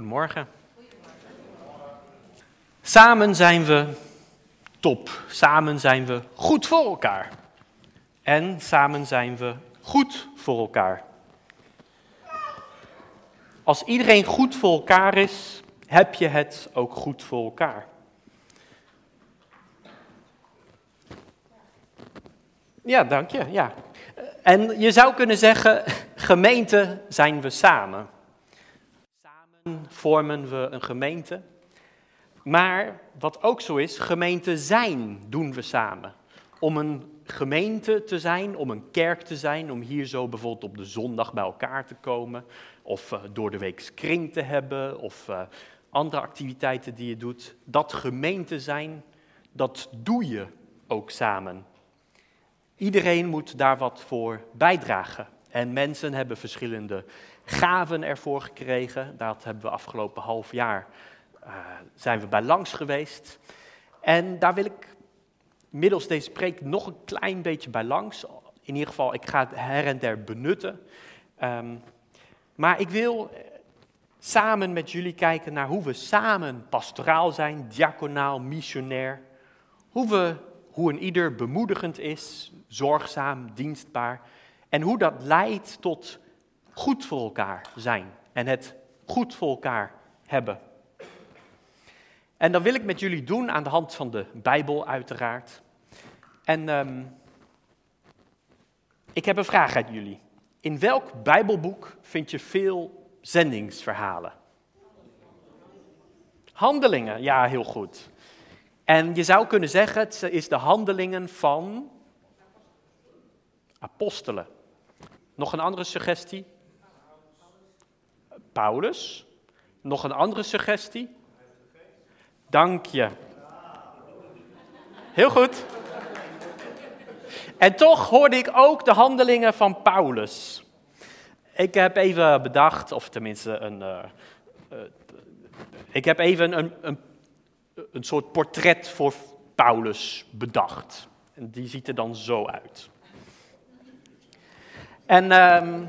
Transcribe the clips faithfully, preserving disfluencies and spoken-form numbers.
Goedemorgen. Samen zijn we top. Samen zijn we goed voor elkaar. En samen zijn we goed voor elkaar. Als iedereen goed voor elkaar is, heb je het ook goed voor elkaar. Ja, dank je. Ja. En je zou kunnen zeggen, gemeente zijn we samen. Samen vormen we een gemeente. Maar wat ook zo is, gemeente zijn doen we samen. Om een gemeente te zijn, om een kerk te zijn, om hier zo bijvoorbeeld op de zondag bij elkaar te komen. Of uh, door de week kring te hebben, of uh, andere activiteiten die je doet. Dat gemeente zijn, dat doe je ook samen. Iedereen moet daar wat voor bijdragen. En mensen hebben verschillende gaven ervoor gekregen. Dat hebben we afgelopen half jaar uh, zijn we bij langs geweest. En daar wil ik middels deze preek nog een klein beetje bij langs. In ieder geval, ik ga het her en der benutten. Um, maar ik wil samen met jullie kijken naar hoe we samen pastoraal zijn, diaconaal, missionair. Hoe we, hoe een ieder bemoedigend is, zorgzaam, dienstbaar. En hoe dat leidt tot goed voor elkaar zijn en het goed voor elkaar hebben. En dat wil ik met jullie doen aan de hand van de Bijbel uiteraard. En um, ik heb een vraag aan jullie. In welk Bijbelboek vind je veel zendingsverhalen? Handelingen, ja, heel goed. En je zou kunnen zeggen, het is de handelingen van apostelen. Nog een andere suggestie? Paulus. Nog een andere suggestie? Dank je. Heel goed. En toch hoorde ik ook de handelingen van Paulus. Ik heb even bedacht, of tenminste een... Uh, uh, ik heb even een, een, een soort portret voor Paulus bedacht. En die ziet er dan zo uit. En um,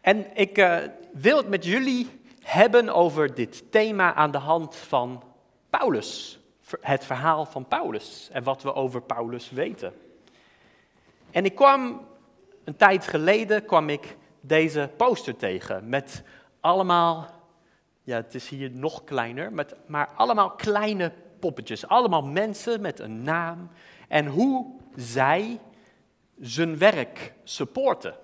en ik uh, wil het met jullie hebben over dit thema aan de hand van Paulus. Het verhaal van Paulus en wat we over Paulus weten. En ik kwam, een tijd geleden kwam ik deze poster tegen met allemaal, ja het is hier nog kleiner, met, maar allemaal kleine poppetjes. Allemaal mensen met een naam. En hoe zij zijn werk supporten.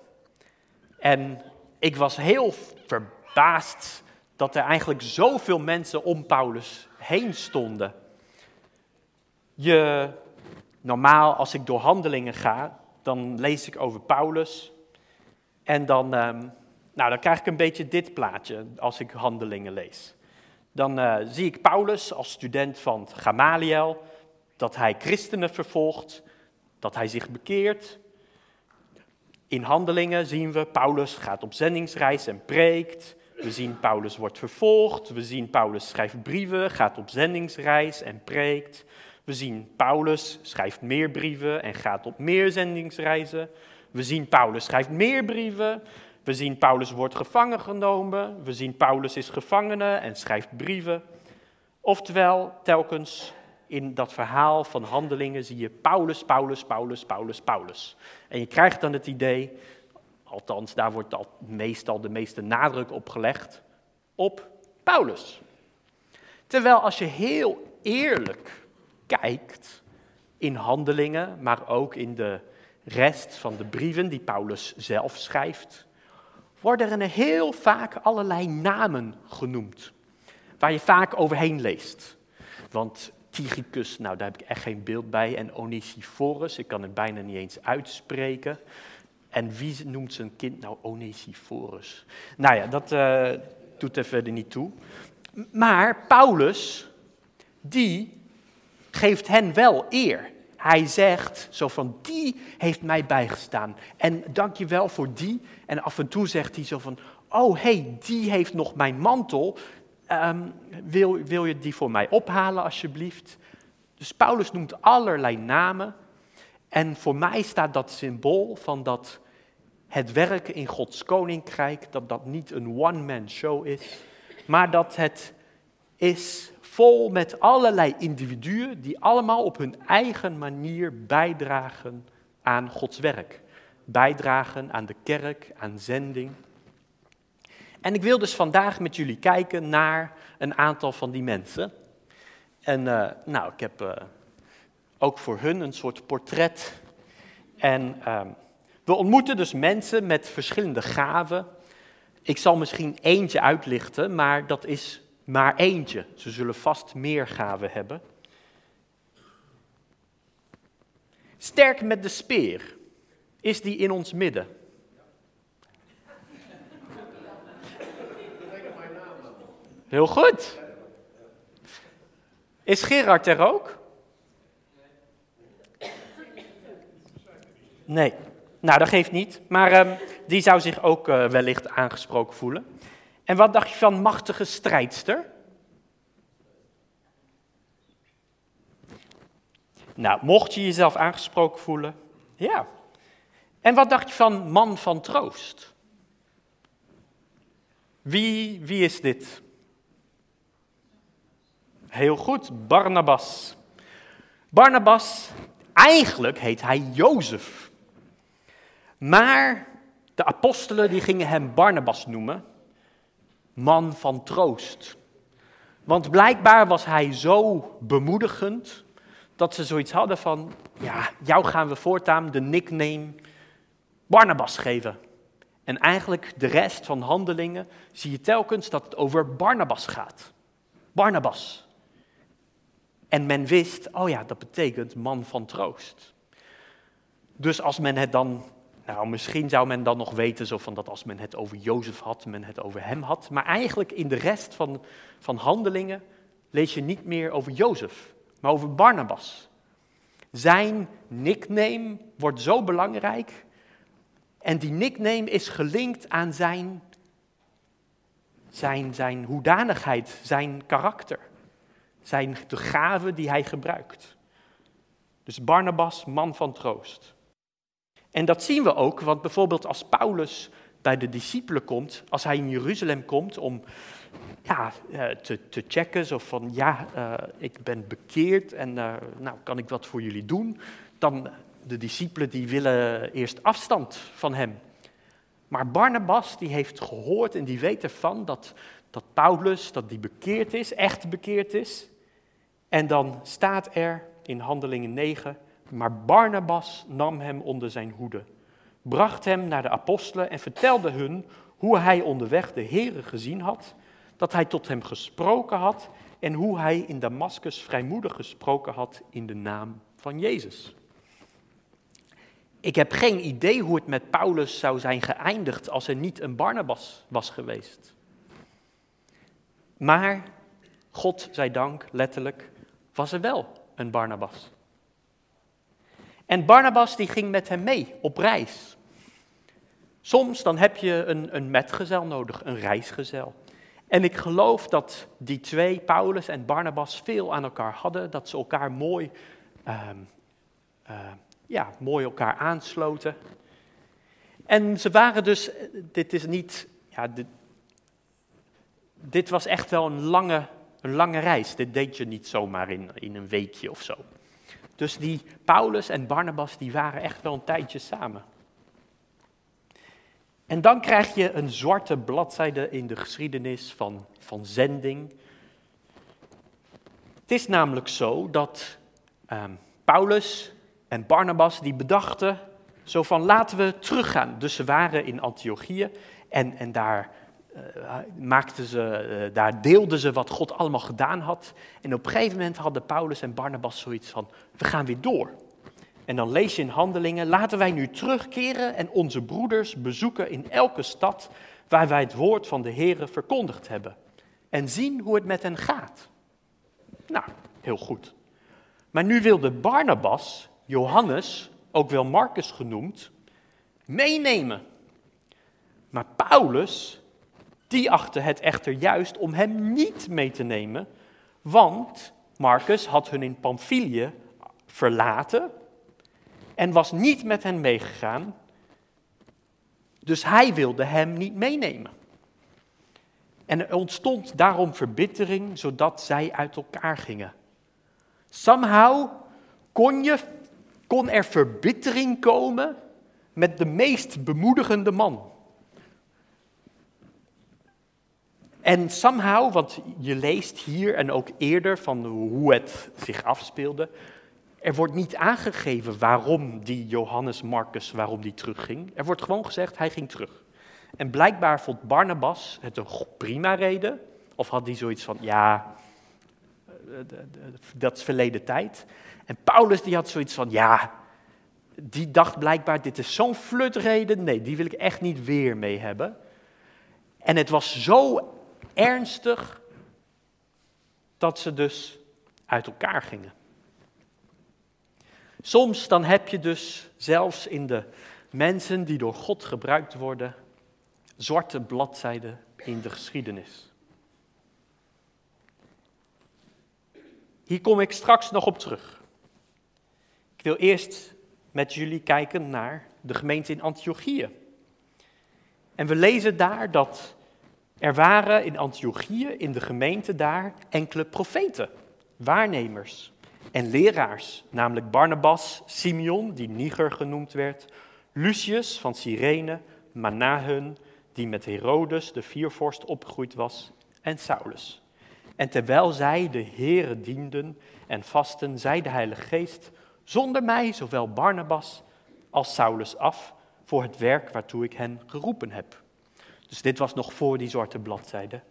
En ik was heel verbaasd dat er eigenlijk zoveel mensen om Paulus heen stonden. Je, normaal, als ik door handelingen ga, dan lees ik over Paulus. En dan, euh, nou, dan krijg ik een beetje dit plaatje als ik handelingen lees. Dan uh, zie ik Paulus als student van Gamaliel, dat hij christenen vervolgt, dat hij zich bekeert. In handelingen zien we, Paulus gaat op zendingsreis en preekt. We zien Paulus wordt vervolgd. We zien Paulus schrijft brieven, gaat op zendingsreis en preekt. We zien Paulus schrijft meer brieven en gaat op meer zendingsreizen. We zien Paulus schrijft meer brieven. We zien Paulus wordt gevangen genomen. We zien Paulus is gevangene en schrijft brieven. Oftewel, telkens in dat verhaal van handelingen zie je Paulus, Paulus, Paulus, Paulus, Paulus. En je krijgt dan het idee, althans daar wordt al meestal de meeste nadruk op gelegd, op Paulus. Terwijl als je heel eerlijk kijkt in handelingen, maar ook in de rest van de brieven die Paulus zelf schrijft, worden er heel vaak allerlei namen genoemd, waar je vaak overheen leest. Want Tychicus, nou daar heb ik echt geen beeld bij, en Onesiphorus, ik kan het bijna niet eens uitspreken. En wie noemt zijn kind nou Onesiphorus? Nou ja, dat uh, doet er verder niet toe. Maar Paulus, die geeft hen wel eer. Hij zegt zo van, die heeft mij bijgestaan. En dank je wel voor die. En af en toe zegt hij zo van, oh hé, hey, die heeft nog mijn mantel. Um, wil, wil je die voor mij ophalen alsjeblieft? Dus Paulus noemt allerlei namen. En voor mij staat dat symbool van dat het werken in Gods koninkrijk, dat dat niet een one-man show is, maar dat het is vol met allerlei individuen die allemaal op hun eigen manier bijdragen aan Gods werk. Bijdragen aan de kerk, aan zending. En ik wil dus vandaag met jullie kijken naar een aantal van die mensen. En uh, nou, ik heb uh, ook voor hun een soort portret. En uh, we ontmoeten dus mensen met verschillende gaven. Ik zal misschien eentje uitlichten, maar dat is maar eentje. Ze zullen vast meer gaven hebben. Sterk met de speer. Is die in ons midden? Heel goed. Is Gerard er ook? Nee. Nou, dat geeft niet. Maar um, die zou zich ook uh, wellicht aangesproken voelen. En wat dacht je van machtige strijdster? Nou, mocht je jezelf aangesproken voelen, ja. En wat dacht je van man van troost? Wie, wie is dit? Heel goed, Barnabas. Barnabas, eigenlijk heet hij Jozef. Maar de apostelen die gingen hem Barnabas noemen. Man van troost. Want blijkbaar was hij zo bemoedigend dat ze zoiets hadden van, ja, jou gaan we voortaan de nickname Barnabas geven. En eigenlijk de rest van Handelingen zie je telkens dat het over Barnabas gaat. Barnabas. En men wist, oh ja, dat betekent man van troost. Dus als men het dan, nou misschien zou men dan nog weten zo van dat als men het over Jozef had, men het over hem had. Maar eigenlijk in de rest van, van Handelingen lees je niet meer over Jozef, maar over Barnabas. Zijn nickname wordt zo belangrijk. En die nickname is gelinkt aan zijn, zijn, zijn hoedanigheid, zijn karakter. Zijn de gaven die hij gebruikt. Dus Barnabas, man van troost. En dat zien we ook, want bijvoorbeeld als Paulus bij de discipelen komt, als hij in Jeruzalem komt om ja, te, te checken, zo van ja, uh, ik ben bekeerd en uh, nou kan ik wat voor jullie doen, dan de discipelen die willen eerst afstand van hem. Maar Barnabas die heeft gehoord en die weet ervan dat, dat Paulus, dat die bekeerd is, echt bekeerd is. En dan staat er in Handelingen negen, maar Barnabas nam hem onder zijn hoede, bracht hem naar de apostelen en vertelde hun hoe hij onderweg de Here gezien had, dat hij tot hem gesproken had en hoe hij in Damaskus vrijmoedig gesproken had in de naam van Jezus. Ik heb geen idee hoe het met Paulus zou zijn geëindigd als er niet een Barnabas was geweest. Maar, God zij dank, letterlijk, was er wel een Barnabas. En Barnabas die ging met hem mee op reis. Soms dan heb je een, een metgezel nodig, een reisgezel. En ik geloof dat die twee, Paulus en Barnabas, veel aan elkaar hadden. Dat ze elkaar mooi, uh, uh, ja, mooi elkaar aansloten. En ze waren dus, dit is niet, ja, dit, dit was echt wel een lange, een lange reis. Dit deed je niet zomaar in, in een weekje of zo. Dus die Paulus en Barnabas, die waren echt wel een tijdje samen. En dan krijg je een zwarte bladzijde in de geschiedenis van, van zending. Het is namelijk zo dat uh, Paulus en Barnabas die bedachten zo van laten we teruggaan. Dus ze waren in Antiochië en, en daar, uh, maakten ze, uh, daar deelden ze wat God allemaal gedaan had. En op een gegeven moment hadden Paulus en Barnabas zoiets van we gaan weer door. En dan lees je in Handelingen, laten wij nu terugkeren en onze broeders bezoeken in elke stad waar wij het woord van de Here verkondigd hebben. En zien hoe het met hen gaat. Nou, heel goed. Maar nu wilde Barnabas Johannes, ook wel Marcus genoemd, meenemen. Maar Paulus, die achtte het echter juist om hem niet mee te nemen, want Marcus had hun in Pamphylië verlaten en was niet met hen meegegaan. Dus hij wilde hem niet meenemen. En er ontstond daarom verbittering, zodat zij uit elkaar gingen. Somehow kon, je, kon er verbittering komen met de meest bemoedigende man. En somehow, want je leest hier en ook eerder van hoe het zich afspeelde, er wordt niet aangegeven waarom die Johannes Marcus, waarom die terugging. Er wordt gewoon gezegd, hij ging terug. En blijkbaar vond Barnabas het een prima reden, of had hij zoiets van, ja, dat is verleden tijd. En Paulus die had zoiets van, ja, die dacht blijkbaar, dit is zo'n flutreden, nee, die wil ik echt niet weer mee hebben. En het was zo ernstig dat ze dus uit elkaar gingen. Soms dan heb je dus zelfs in de mensen die door God gebruikt worden, zwarte bladzijden in de geschiedenis. Hier kom ik straks nog op terug. Ik wil eerst met jullie kijken naar de gemeente in Antiochië. En we lezen daar dat er waren in Antiochië, in de gemeente daar, enkele profeten, waarnemers en leraars. Namelijk Barnabas, Simeon, die Niger genoemd werd, Lucius van Cyrene, Manahen, die met Herodes, de viervorst, opgegroeid was, en Saulus. En terwijl zij de Here dienden en vasten, zei de Heilige Geest, zonder mij zowel Barnabas als Saulus af voor het werk waartoe ik hen geroepen heb. Dus dit was nog voor die zwarte bladzijde.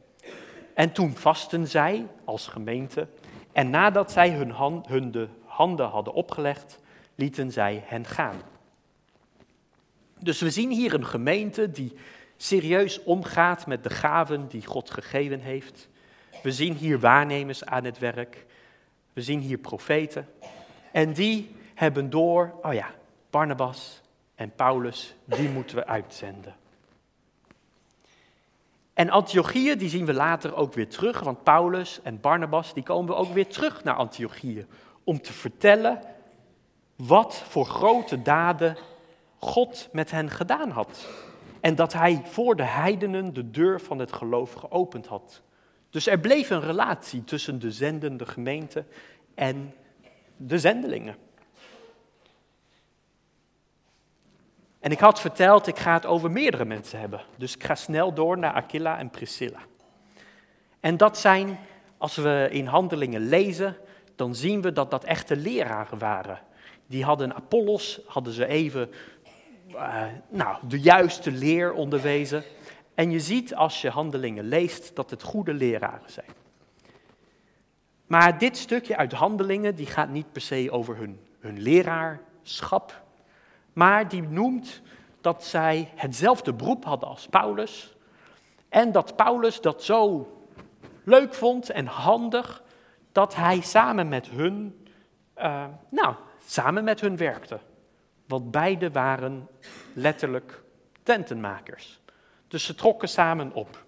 En toen vasten zij als gemeente, en nadat zij hun, hand, hun de handen hadden opgelegd, lieten zij hen gaan. Dus we zien hier een gemeente die serieus omgaat met de gaven die God gegeven heeft. We zien hier waarnemers aan het werk. We zien hier profeten. En die hebben door, oh ja, Barnabas en Paulus, die moeten we uitzenden. En Antiochië, die zien we later ook weer terug, want Paulus en Barnabas, die komen we ook weer terug naar Antiochië, om te vertellen wat voor grote daden God met hen gedaan had. En dat hij voor de heidenen de deur van het geloof geopend had. Dus er bleef een relatie tussen de zendende gemeente en de zendelingen. En ik had verteld, ik ga het over meerdere mensen hebben. Dus ik ga snel door naar Aquila en Priscilla. En dat zijn, als we in Handelingen lezen, dan zien we dat dat echte leraren waren. Die hadden Apollos, hadden ze even uh, nou, de juiste leer onderwezen. En je ziet als je Handelingen leest dat het goede leraren zijn. Maar dit stukje uit Handelingen, die gaat niet per se over hun, hun leraarschap. Maar die noemt dat zij hetzelfde beroep hadden als Paulus. En dat Paulus dat zo leuk vond en handig, dat hij samen met hun, uh, nou, samen met hun werkte. Want beide waren letterlijk tentenmakers. Dus ze trokken samen op.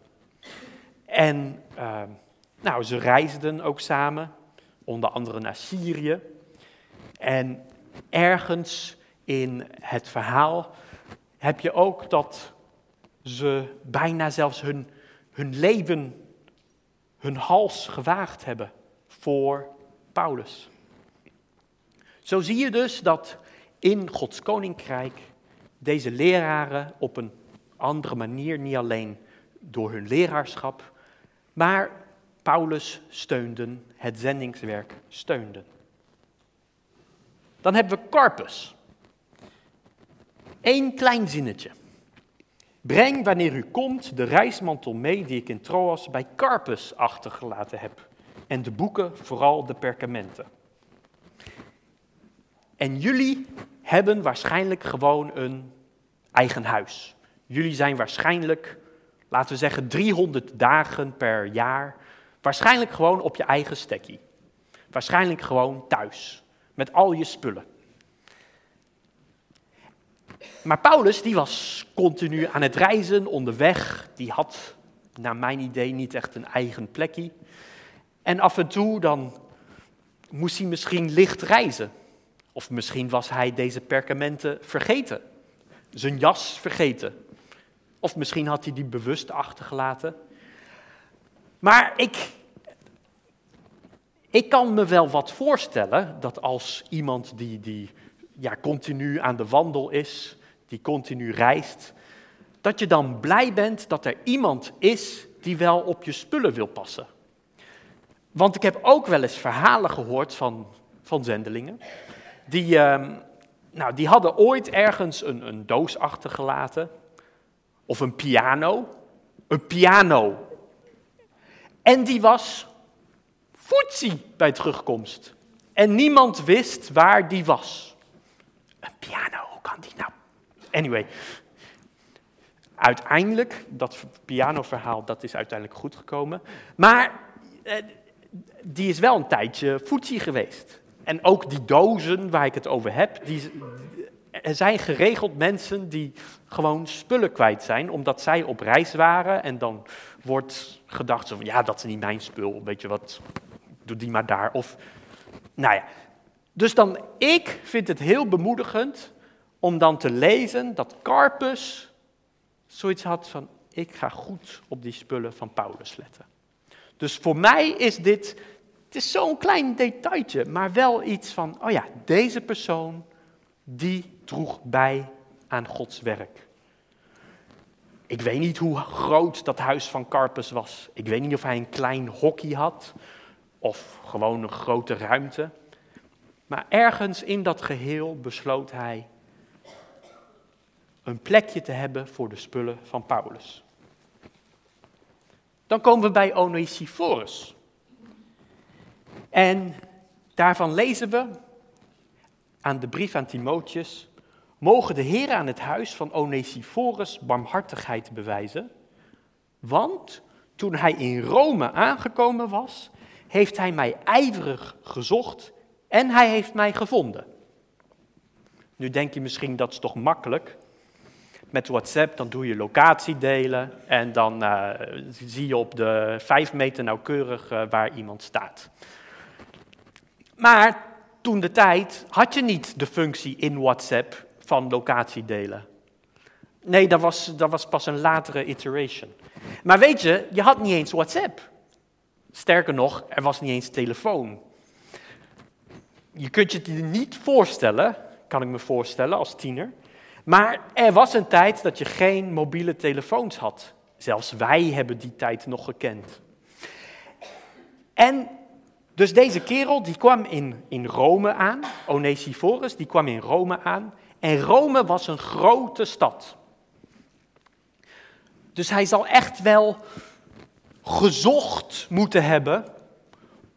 En uh, nou, ze reisden ook samen, onder andere naar Syrië. En ergens in het verhaal heb je ook dat ze bijna zelfs hun, hun leven, hun hals gewaagd hebben voor Paulus. Zo zie je dus dat in Gods koninkrijk deze leraren op een andere manier, niet alleen door hun leraarschap, maar Paulus steunden, het zendingswerk steunden. Dan hebben we Carpus. Eén klein zinnetje. Breng wanneer u komt de reismantel mee die ik in Troas bij Carpus achtergelaten heb. En de boeken, vooral de perkamenten. En jullie hebben waarschijnlijk gewoon een eigen huis. Jullie zijn waarschijnlijk, laten we zeggen, driehonderd dagen per jaar, waarschijnlijk gewoon op je eigen stekkie. Waarschijnlijk gewoon thuis, met al je spullen. Maar Paulus, die was continu aan het reizen, onderweg. Die had, naar mijn idee, niet echt een eigen plekje. En af en toe dan moest hij misschien licht reizen. Of misschien was hij deze perkamenten vergeten. Zijn jas vergeten. Of misschien had hij die bewust achtergelaten. Maar ik, ik kan me wel wat voorstellen dat als iemand die, die ja, continu aan de wandel is, die continu reist, dat je dan blij bent dat er iemand is die wel op je spullen wil passen. Want ik heb ook wel eens verhalen gehoord van, van zendelingen. Die, uh, nou, die hadden ooit ergens een, een doos achtergelaten. Of een piano. Een piano. En die was foetsie bij terugkomst. En niemand wist waar die was. Een piano, hoe kan die nou? Anyway. Uiteindelijk, dat pianoverhaal, dat is uiteindelijk goed gekomen. Maar uh, die is wel een tijdje foetsie geweest. En ook die dozen waar ik het over heb, die, er zijn geregeld mensen die gewoon spullen kwijt zijn, omdat zij op reis waren en dan wordt gedacht, zo van, ja, dat is niet mijn spul, weet je wat, doe die maar daar. Of, nou ja. Dus dan, ik vind het heel bemoedigend om dan te lezen dat Carpus zoiets had van, ik ga goed op die spullen van Paulus letten. Dus voor mij is dit, het is zo'n klein detailtje, maar wel iets van, oh ja, deze persoon, die droeg bij aan Gods werk. Ik weet niet hoe groot dat huis van Carpus was. Ik weet niet of hij een klein hokje had, of gewoon een grote ruimte. Maar ergens in dat geheel besloot hij een plekje te hebben voor de spullen van Paulus. Dan komen we bij Onesiphorus. En daarvan lezen we aan de brief aan Timotheus: mogen de Heer aan het huis van Onesiphorus barmhartigheid bewijzen, want toen hij in Rome aangekomen was, heeft hij mij ijverig gezocht en hij heeft mij gevonden. Nu denk je misschien, dat is toch makkelijk? Met WhatsApp, dan doe je locatie delen en dan uh, zie je op de vijf meter nauwkeurig uh, waar iemand staat. Maar toen de tijd had je niet de functie in WhatsApp van locatie delen. Nee, dat was, dat was pas een latere iteration. Maar weet je, je had niet eens WhatsApp. Sterker nog, er was niet eens telefoon. Je kunt je het niet voorstellen, kan ik me voorstellen als tiener. Maar er was een tijd dat je geen mobiele telefoons had. Zelfs wij hebben die tijd nog gekend. En dus deze kerel, die kwam in, in Rome aan, Onesiphorus, die kwam in Rome aan. En Rome was een grote stad. Dus hij zal echt wel gezocht moeten hebben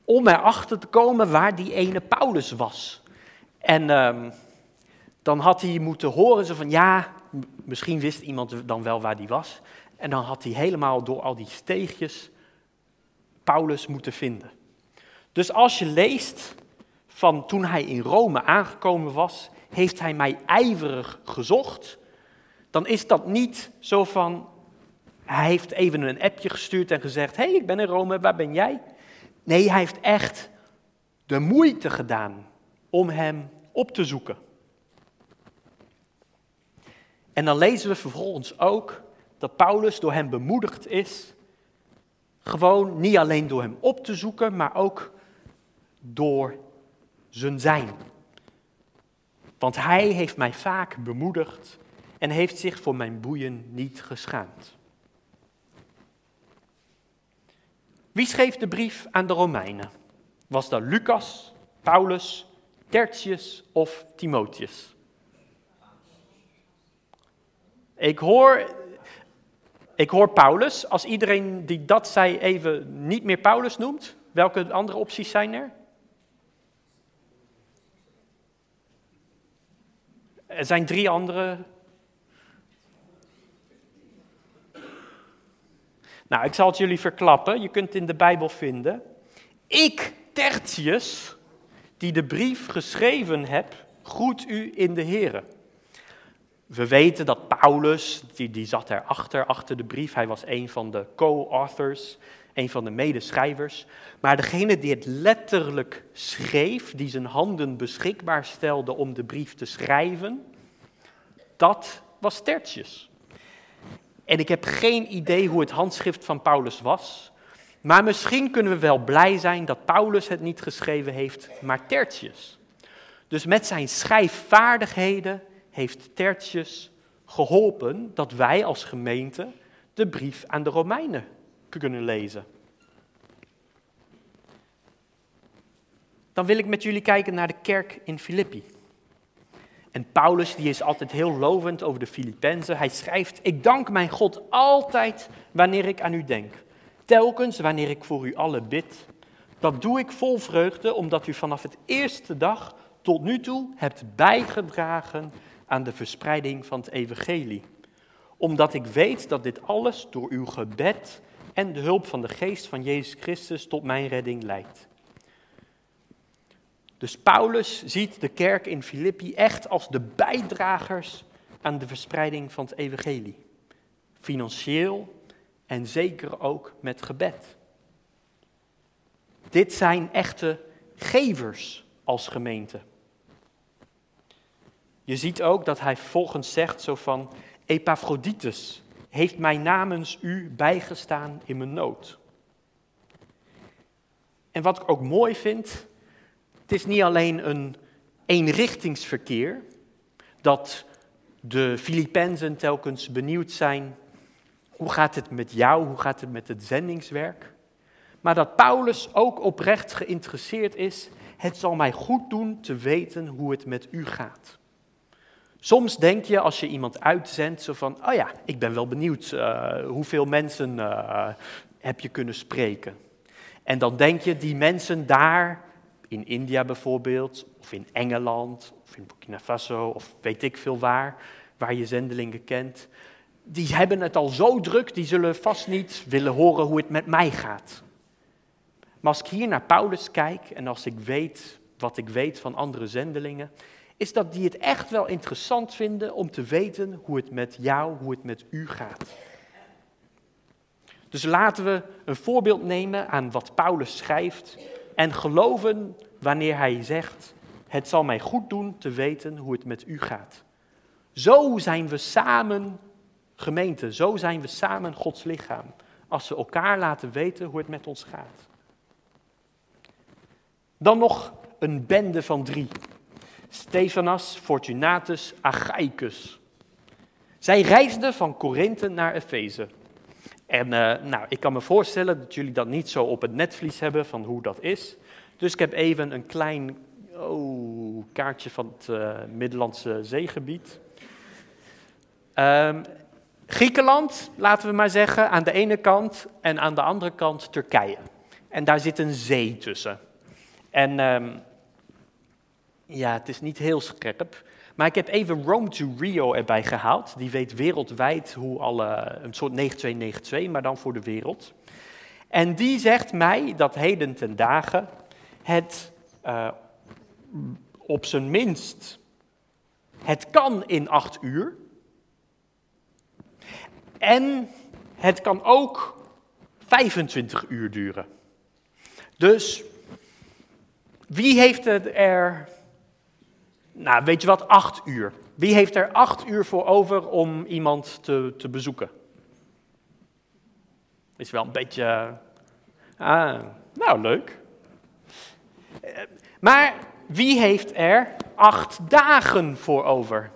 om erachter te komen waar die ene Paulus was. En um, dan had hij moeten horen, zo van ja, misschien wist iemand dan wel waar die was. En dan had hij helemaal door al die steegjes Paulus moeten vinden. Dus als je leest van toen hij in Rome aangekomen was, heeft hij mij ijverig gezocht, dan is dat niet zo van, hij heeft even een appje gestuurd en gezegd, hé, hey, ik ben in Rome, waar ben jij? Nee, hij heeft echt de moeite gedaan om hem op te zoeken. En dan lezen we vervolgens ook dat Paulus door hem bemoedigd is, gewoon niet alleen door hem op te zoeken, maar ook door zijn zijn. Want hij heeft mij vaak bemoedigd en heeft zich voor mijn boeien niet geschaamd. Wie schreef de brief aan de Romeinen? Was dat Lucas, Paulus, Tertius of Timotheus? Ik hoor... Ik hoor Paulus. Als iedereen die dat zei even niet meer Paulus noemt, welke andere opties zijn er? Er zijn drie andere. Nou, ik zal het jullie verklappen. Je kunt het in de Bijbel vinden. Ik, Tertius, die de brief geschreven heb, groet u in de Here. We weten dat Paulus, die, die zat erachter, achter de brief. Hij was een van de co-authors, een van de medeschrijvers. Maar degene die het letterlijk schreef, die zijn handen beschikbaar stelde om de brief te schrijven, dat was Tertius. En ik heb geen idee hoe het handschrift van Paulus was. Maar misschien kunnen we wel blij zijn dat Paulus het niet geschreven heeft, maar Tertius. Dus met zijn schrijfvaardigheden heeft Tertius geholpen dat wij als gemeente de brief aan de Romeinen kunnen lezen. Dan wil ik met jullie kijken naar de kerk in Filippi. En Paulus die is altijd heel lovend over de Filippenzen. Hij schrijft, ik dank mijn God altijd wanneer ik aan u denk. Telkens wanneer ik voor u allen bid. Dat doe ik vol vreugde, omdat u vanaf het eerste dag tot nu toe hebt bijgedragen aan de verspreiding van het evangelie. Omdat ik weet dat dit alles door uw gebed en de hulp van de geest van Jezus Christus tot mijn redding leidt. Dus Paulus ziet de kerk in Filippi echt als de bijdragers aan de verspreiding van het evangelie. Financieel en zeker ook met gebed. Dit zijn echte gevers als gemeente. Je ziet ook dat hij volgens zegt zo van, Epafroditus heeft mij namens u bijgestaan in mijn nood. En wat ik ook mooi vind, het is niet alleen een eenrichtingsverkeer, dat de Filippenzen telkens benieuwd zijn, hoe gaat het met jou, hoe gaat het met het zendingswerk? Maar dat Paulus ook oprecht geïnteresseerd is, het zal mij goed doen te weten hoe het met u gaat. Soms denk je als je iemand uitzendt, zo van, oh ja, ik ben wel benieuwd uh, hoeveel mensen uh, heb je kunnen spreken. En dan denk je, die mensen daar, in India bijvoorbeeld, of in Engeland, of in Burkina Faso, of weet ik veel waar, waar je zendelingen kent, die hebben het al zo druk, die zullen vast niet willen horen hoe het met mij gaat. Maar als ik hier naar Paulus kijk en als ik weet wat ik weet van andere zendelingen, is dat die het echt wel interessant vinden om te weten hoe het met jou, hoe het met u gaat. Dus laten we een voorbeeld nemen aan wat Paulus schrijft en geloven wanneer hij zegt, het zal mij goed doen te weten hoe het met u gaat. Zo zijn we samen gemeente, zo zijn we samen Gods lichaam, als we elkaar laten weten hoe het met ons gaat. Dan nog een bende van drie. Stefanus, Fortunatus, Achaikus. Zij reisden van Korinthe naar Efeze. En uh, nou, ik kan me voorstellen dat jullie dat niet zo op het netvlies hebben van hoe dat is. Dus ik heb even een klein oh, kaartje van het uh, Middellandse zeegebied. Um, Griekenland, laten we maar zeggen, aan de ene kant en aan de andere kant Turkije. En daar zit een zee tussen. En um, ja, het is niet heel scherp. Maar ik heb even Rome to Rio erbij gehaald. Die weet wereldwijd hoe alle, een soort negen twee negen twee, maar dan voor de wereld. En die zegt mij dat heden ten dagen het uh, op zijn minst, het kan in acht uur. En het kan ook vijfentwintig uur duren. Dus wie heeft er... Nou, weet je wat, acht uur. Wie heeft er acht uur voor over om iemand te, te bezoeken? Is wel een beetje... Ah, nou, leuk. Maar wie heeft er acht dagen voor over?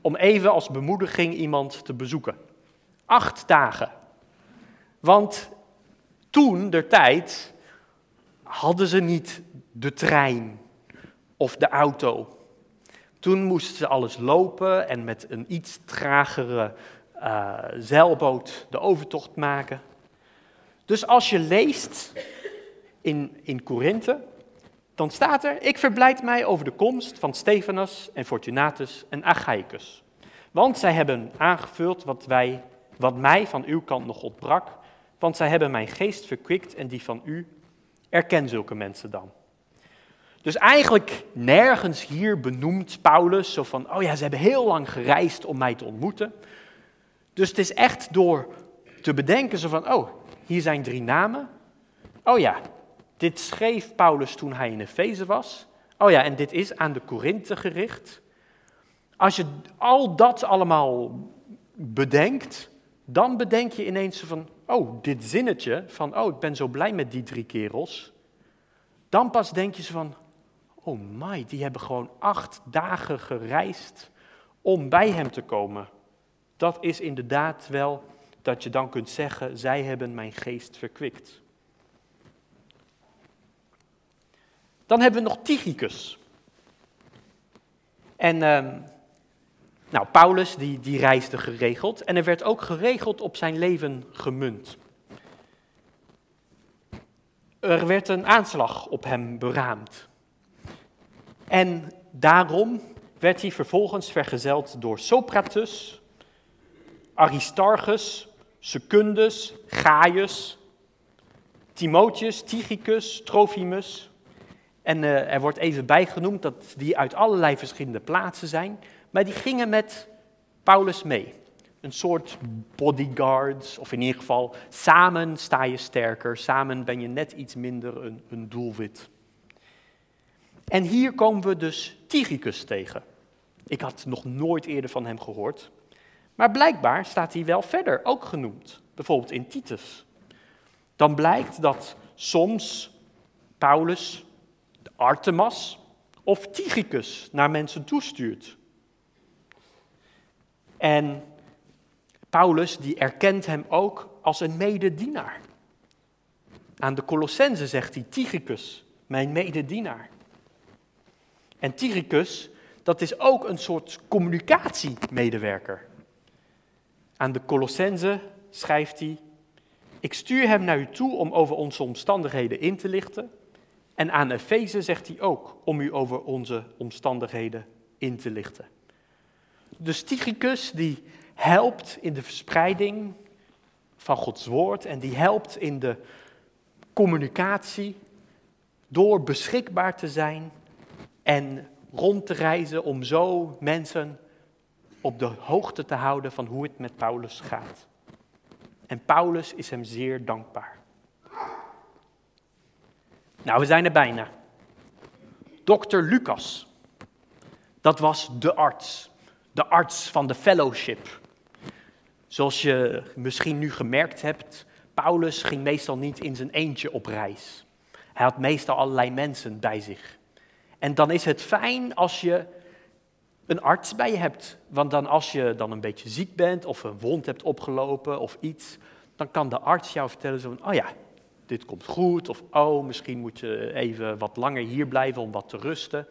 Om even als bemoediging iemand te bezoeken. Acht dagen. Want toen, der tijd, hadden ze niet de trein of de auto. Toen moesten ze alles lopen en met een iets tragere uh, zeilboot de overtocht maken. Dus als je leest in, in Korinthe, dan staat er, ik verblijd mij over de komst van Stefanus en Fortunatus en Achaikus. Want zij hebben aangevuld wat, wij, wat mij van uw kant nog ontbrak, want zij hebben mijn geest verkwikt en die van u. Erken zulke mensen dan. Dus eigenlijk nergens hier benoemt Paulus zo van, oh ja, ze hebben heel lang gereisd om mij te ontmoeten. Dus het is echt door te bedenken zo van, oh, hier zijn drie namen. Oh ja, dit schreef Paulus toen hij in Efeze was. Oh ja, en dit is aan de Korinthe gericht. Als je al dat allemaal bedenkt, Dan bedenk je ineens van, oh, dit zinnetje van, oh, ik ben zo blij met die drie kerels. Dan pas denk je ze van, oh my, die hebben gewoon acht dagen gereisd om bij hem te komen. Dat is inderdaad wel dat je dan kunt zeggen, zij hebben mijn geest verkwikt. Dan hebben we nog Tychicus. En um, nou, Paulus die, die reisde geregeld en er werd ook geregeld op zijn leven gemunt. Er werd een aanslag op hem beraamd. En daarom werd hij vervolgens vergezeld door Socrates, Aristarchus, Secundus, Gaius, Timotheus, Tychicus, Trophimus. En uh, er wordt even bijgenoemd dat die uit allerlei verschillende plaatsen zijn. Maar die gingen met Paulus mee. Een soort bodyguards, of in ieder geval, samen sta je sterker, samen ben je net iets minder een, een doelwit. En hier komen we dus Tychicus tegen. Ik had nog nooit eerder van hem gehoord. Maar blijkbaar staat hij wel verder ook genoemd, bijvoorbeeld in Titus. Dan blijkt dat soms Paulus Artemas of Tychicus naar mensen toestuurt. En Paulus die erkent hem ook als een mededienaar. Aan de Colossenzen zegt hij, Tychicus, mijn mededienaar. En Tychicus, dat is ook een soort communicatiemedewerker. Aan de Colossenzen schrijft hij, ik stuur hem naar u toe om over onze omstandigheden in te lichten. En aan Efeze zegt hij ook, om u over onze omstandigheden in te lichten. Dus Tychicus die helpt in de verspreiding van Gods woord en die helpt in de communicatie door beschikbaar te zijn en rond te reizen om zo mensen op de hoogte te houden van hoe het met Paulus gaat. En Paulus is hem zeer dankbaar. Nou, we zijn er bijna. Dokter Lucas, dat was de arts. De arts van de fellowship. Zoals je misschien nu gemerkt hebt, Paulus ging meestal niet in zijn eentje op reis. Hij had meestal allerlei mensen bij zich. En dan is het fijn als je een arts bij je hebt. Want dan als je dan een beetje ziek bent of een wond hebt opgelopen of iets, dan kan de arts jou vertellen zo van, oh ja, dit komt goed, of oh, misschien moet je even wat langer hier blijven om wat te rusten.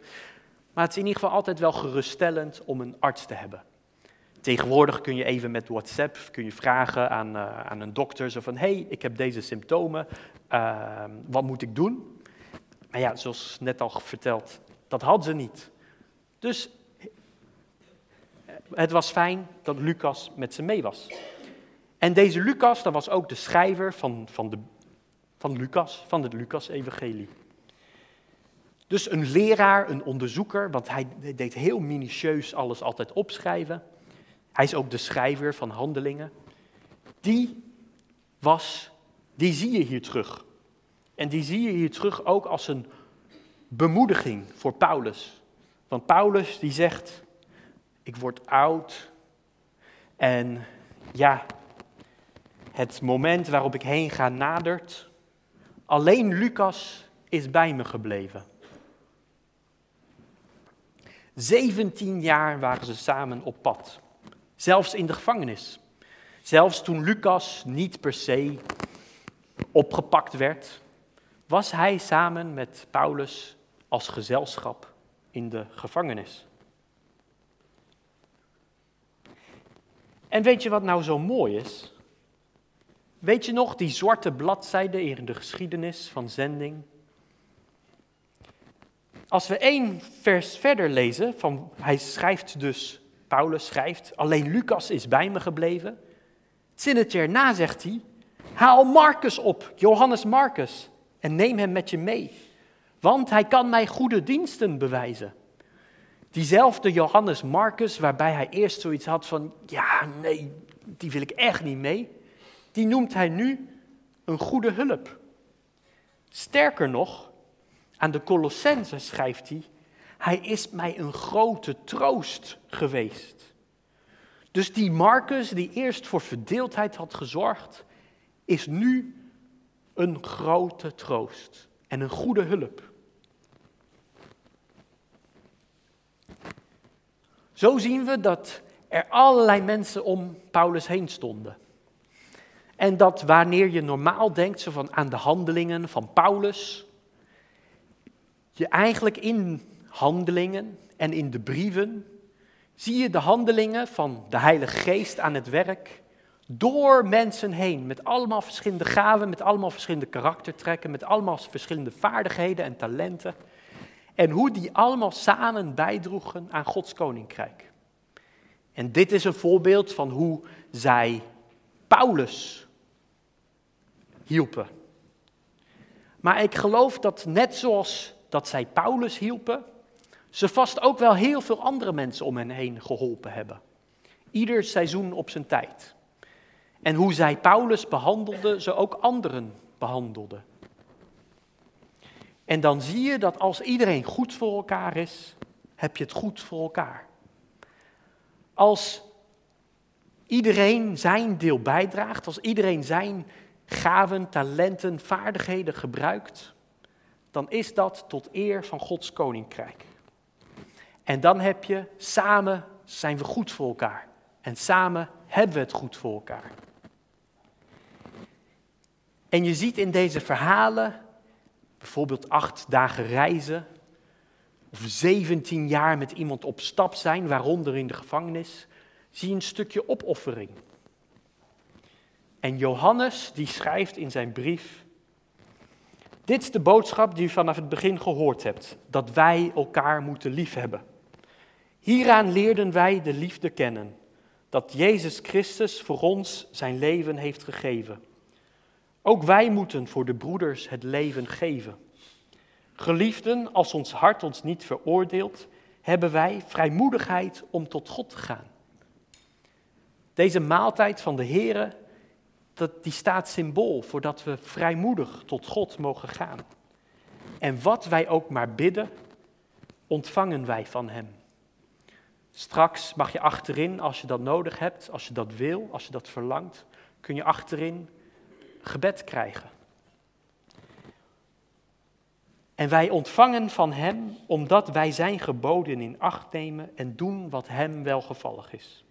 Maar het is in ieder geval altijd wel geruststellend om een arts te hebben. Tegenwoordig kun je even met WhatsApp kun je vragen aan, uh, aan een dokter, zo van, hey, ik heb deze symptomen, uh, wat moet ik doen? Maar ja, zoals net al verteld, dat hadden ze niet. Dus het was fijn dat Lucas met ze mee was. En deze Lucas, dat was ook de schrijver van, van de Van Lucas, van het Lucas-evangelie. Dus een leraar, een onderzoeker, want hij deed heel minutieus alles altijd opschrijven. Hij is ook de schrijver van Handelingen. Die was, die zie je hier terug. En die zie je hier terug ook als een bemoediging voor Paulus. Want Paulus die zegt, ik word oud en ja, het moment waarop ik heen ga nadert. Alleen Lucas is bij me gebleven. zeventien jaar waren ze samen op pad. Zelfs in de gevangenis. Zelfs toen Lucas niet per se opgepakt werd, was hij samen met Paulus als gezelschap in de gevangenis. En weet je wat nou zo mooi is? Weet je nog die zwarte bladzijde in de geschiedenis van zending? Als we één vers verder lezen, van, hij schrijft dus, Paulus schrijft, alleen Lucas is bij me gebleven. Het zinnetje erna zegt hij, haal Marcus op, Johannes Marcus, en neem hem met je mee. Want hij kan mij goede diensten bewijzen. Diezelfde Johannes Marcus, waarbij hij eerst zoiets had van, ja, nee, die wil ik echt niet mee. Die noemt hij nu een goede hulp. Sterker nog, aan de Colossenzen schrijft hij, hij is mij een grote troost geweest. Dus die Marcus, die eerst voor verdeeldheid had gezorgd, is nu een grote troost en een goede hulp. Zo zien we dat er allerlei mensen om Paulus heen stonden. En dat wanneer je normaal denkt zo van aan de handelingen van Paulus, je eigenlijk in handelingen en in de brieven zie je de handelingen van de Heilige Geest aan het werk door mensen heen. Met allemaal verschillende gaven, met allemaal verschillende karaktertrekken, met allemaal verschillende vaardigheden en talenten. En hoe die allemaal samen bijdroegen aan Gods koninkrijk. En dit is een voorbeeld van hoe zij Paulus hielpen. Maar ik geloof dat net zoals dat zij Paulus hielpen, ze vast ook wel heel veel andere mensen om hen heen geholpen hebben. Ieder seizoen op zijn tijd. En hoe zij Paulus behandelden, ze ook anderen behandelden. En dan zie je dat als iedereen goed voor elkaar is, heb je het goed voor elkaar. Als iedereen zijn deel bijdraagt, als iedereen zijn gaven, talenten, vaardigheden gebruikt, dan is dat tot eer van Gods koninkrijk. En dan heb je, samen zijn we goed voor elkaar. En samen hebben we het goed voor elkaar. En je ziet in deze verhalen, bijvoorbeeld acht dagen reizen, of zeventien jaar met iemand op stap zijn, waaronder in de gevangenis, zie je een stukje opoffering. En Johannes, die schrijft in zijn brief, dit is de boodschap die u vanaf het begin gehoord hebt, dat wij elkaar moeten liefhebben. Hieraan leerden wij de liefde kennen, dat Jezus Christus voor ons zijn leven heeft gegeven. Ook wij moeten voor de broeders het leven geven. Geliefden, als ons hart ons niet veroordeelt, hebben wij vrijmoedigheid om tot God te gaan. Deze maaltijd van de Here, dat, die staat symbool voor dat we vrijmoedig tot God mogen gaan. En wat wij ook maar bidden, ontvangen wij van hem. Straks mag je achterin, als je dat nodig hebt, als je dat wil, als je dat verlangt, kun je achterin gebed krijgen. En wij ontvangen van hem, omdat wij zijn geboden in acht nemen en doen wat hem welgevallig is.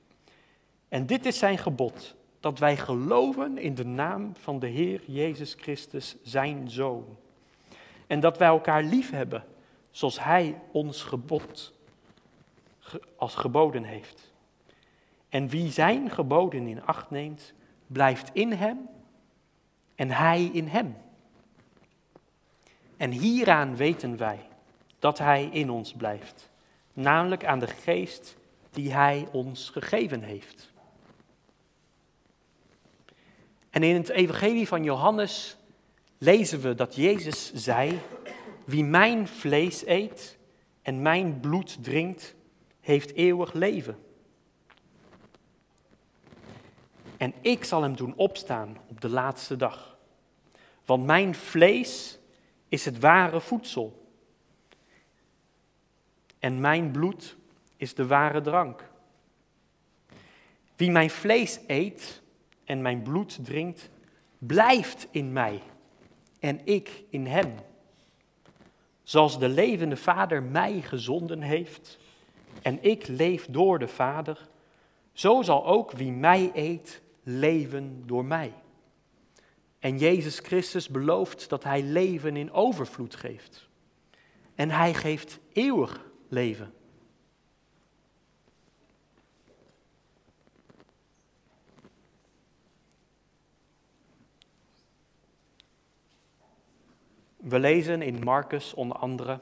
En dit is zijn gebod, dat wij geloven in de naam van de Heer Jezus Christus, zijn Zoon. En dat wij elkaar liefhebben, zoals hij ons gebod als geboden heeft. En wie zijn geboden in acht neemt, blijft in hem en hij in hem. En hieraan weten wij dat hij in ons blijft, namelijk aan de geest die hij ons gegeven heeft. En in het evangelie van Johannes lezen we dat Jezus zei, wie mijn vlees eet en mijn bloed drinkt, heeft eeuwig leven. En ik zal hem doen opstaan op de laatste dag. Want mijn vlees is het ware voedsel. En mijn bloed is de ware drank. Wie mijn vlees eet en mijn bloed drinkt, blijft in mij en ik in hem. Zoals de levende Vader mij gezonden heeft en ik leef door de Vader, zo zal ook wie mij eet leven door mij. En Jezus Christus belooft dat hij leven in overvloed geeft. En hij geeft eeuwig leven. We lezen in Marcus onder andere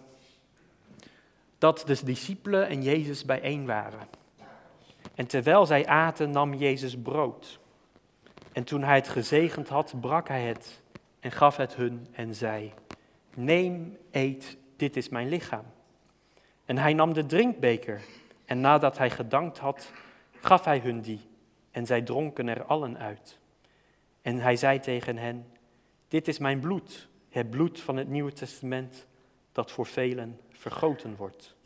dat de discipelen en Jezus bijeen waren. En terwijl zij aten, nam Jezus brood. En toen hij het gezegend had, brak hij het en gaf het hun en zei, neem, eet, dit is mijn lichaam. En hij nam de drinkbeker en nadat hij gedankt had, gaf hij hun die en zij dronken er allen uit. En hij zei tegen hen, dit is mijn bloed, het bloed van het Nieuwe Testament dat voor velen vergoten wordt.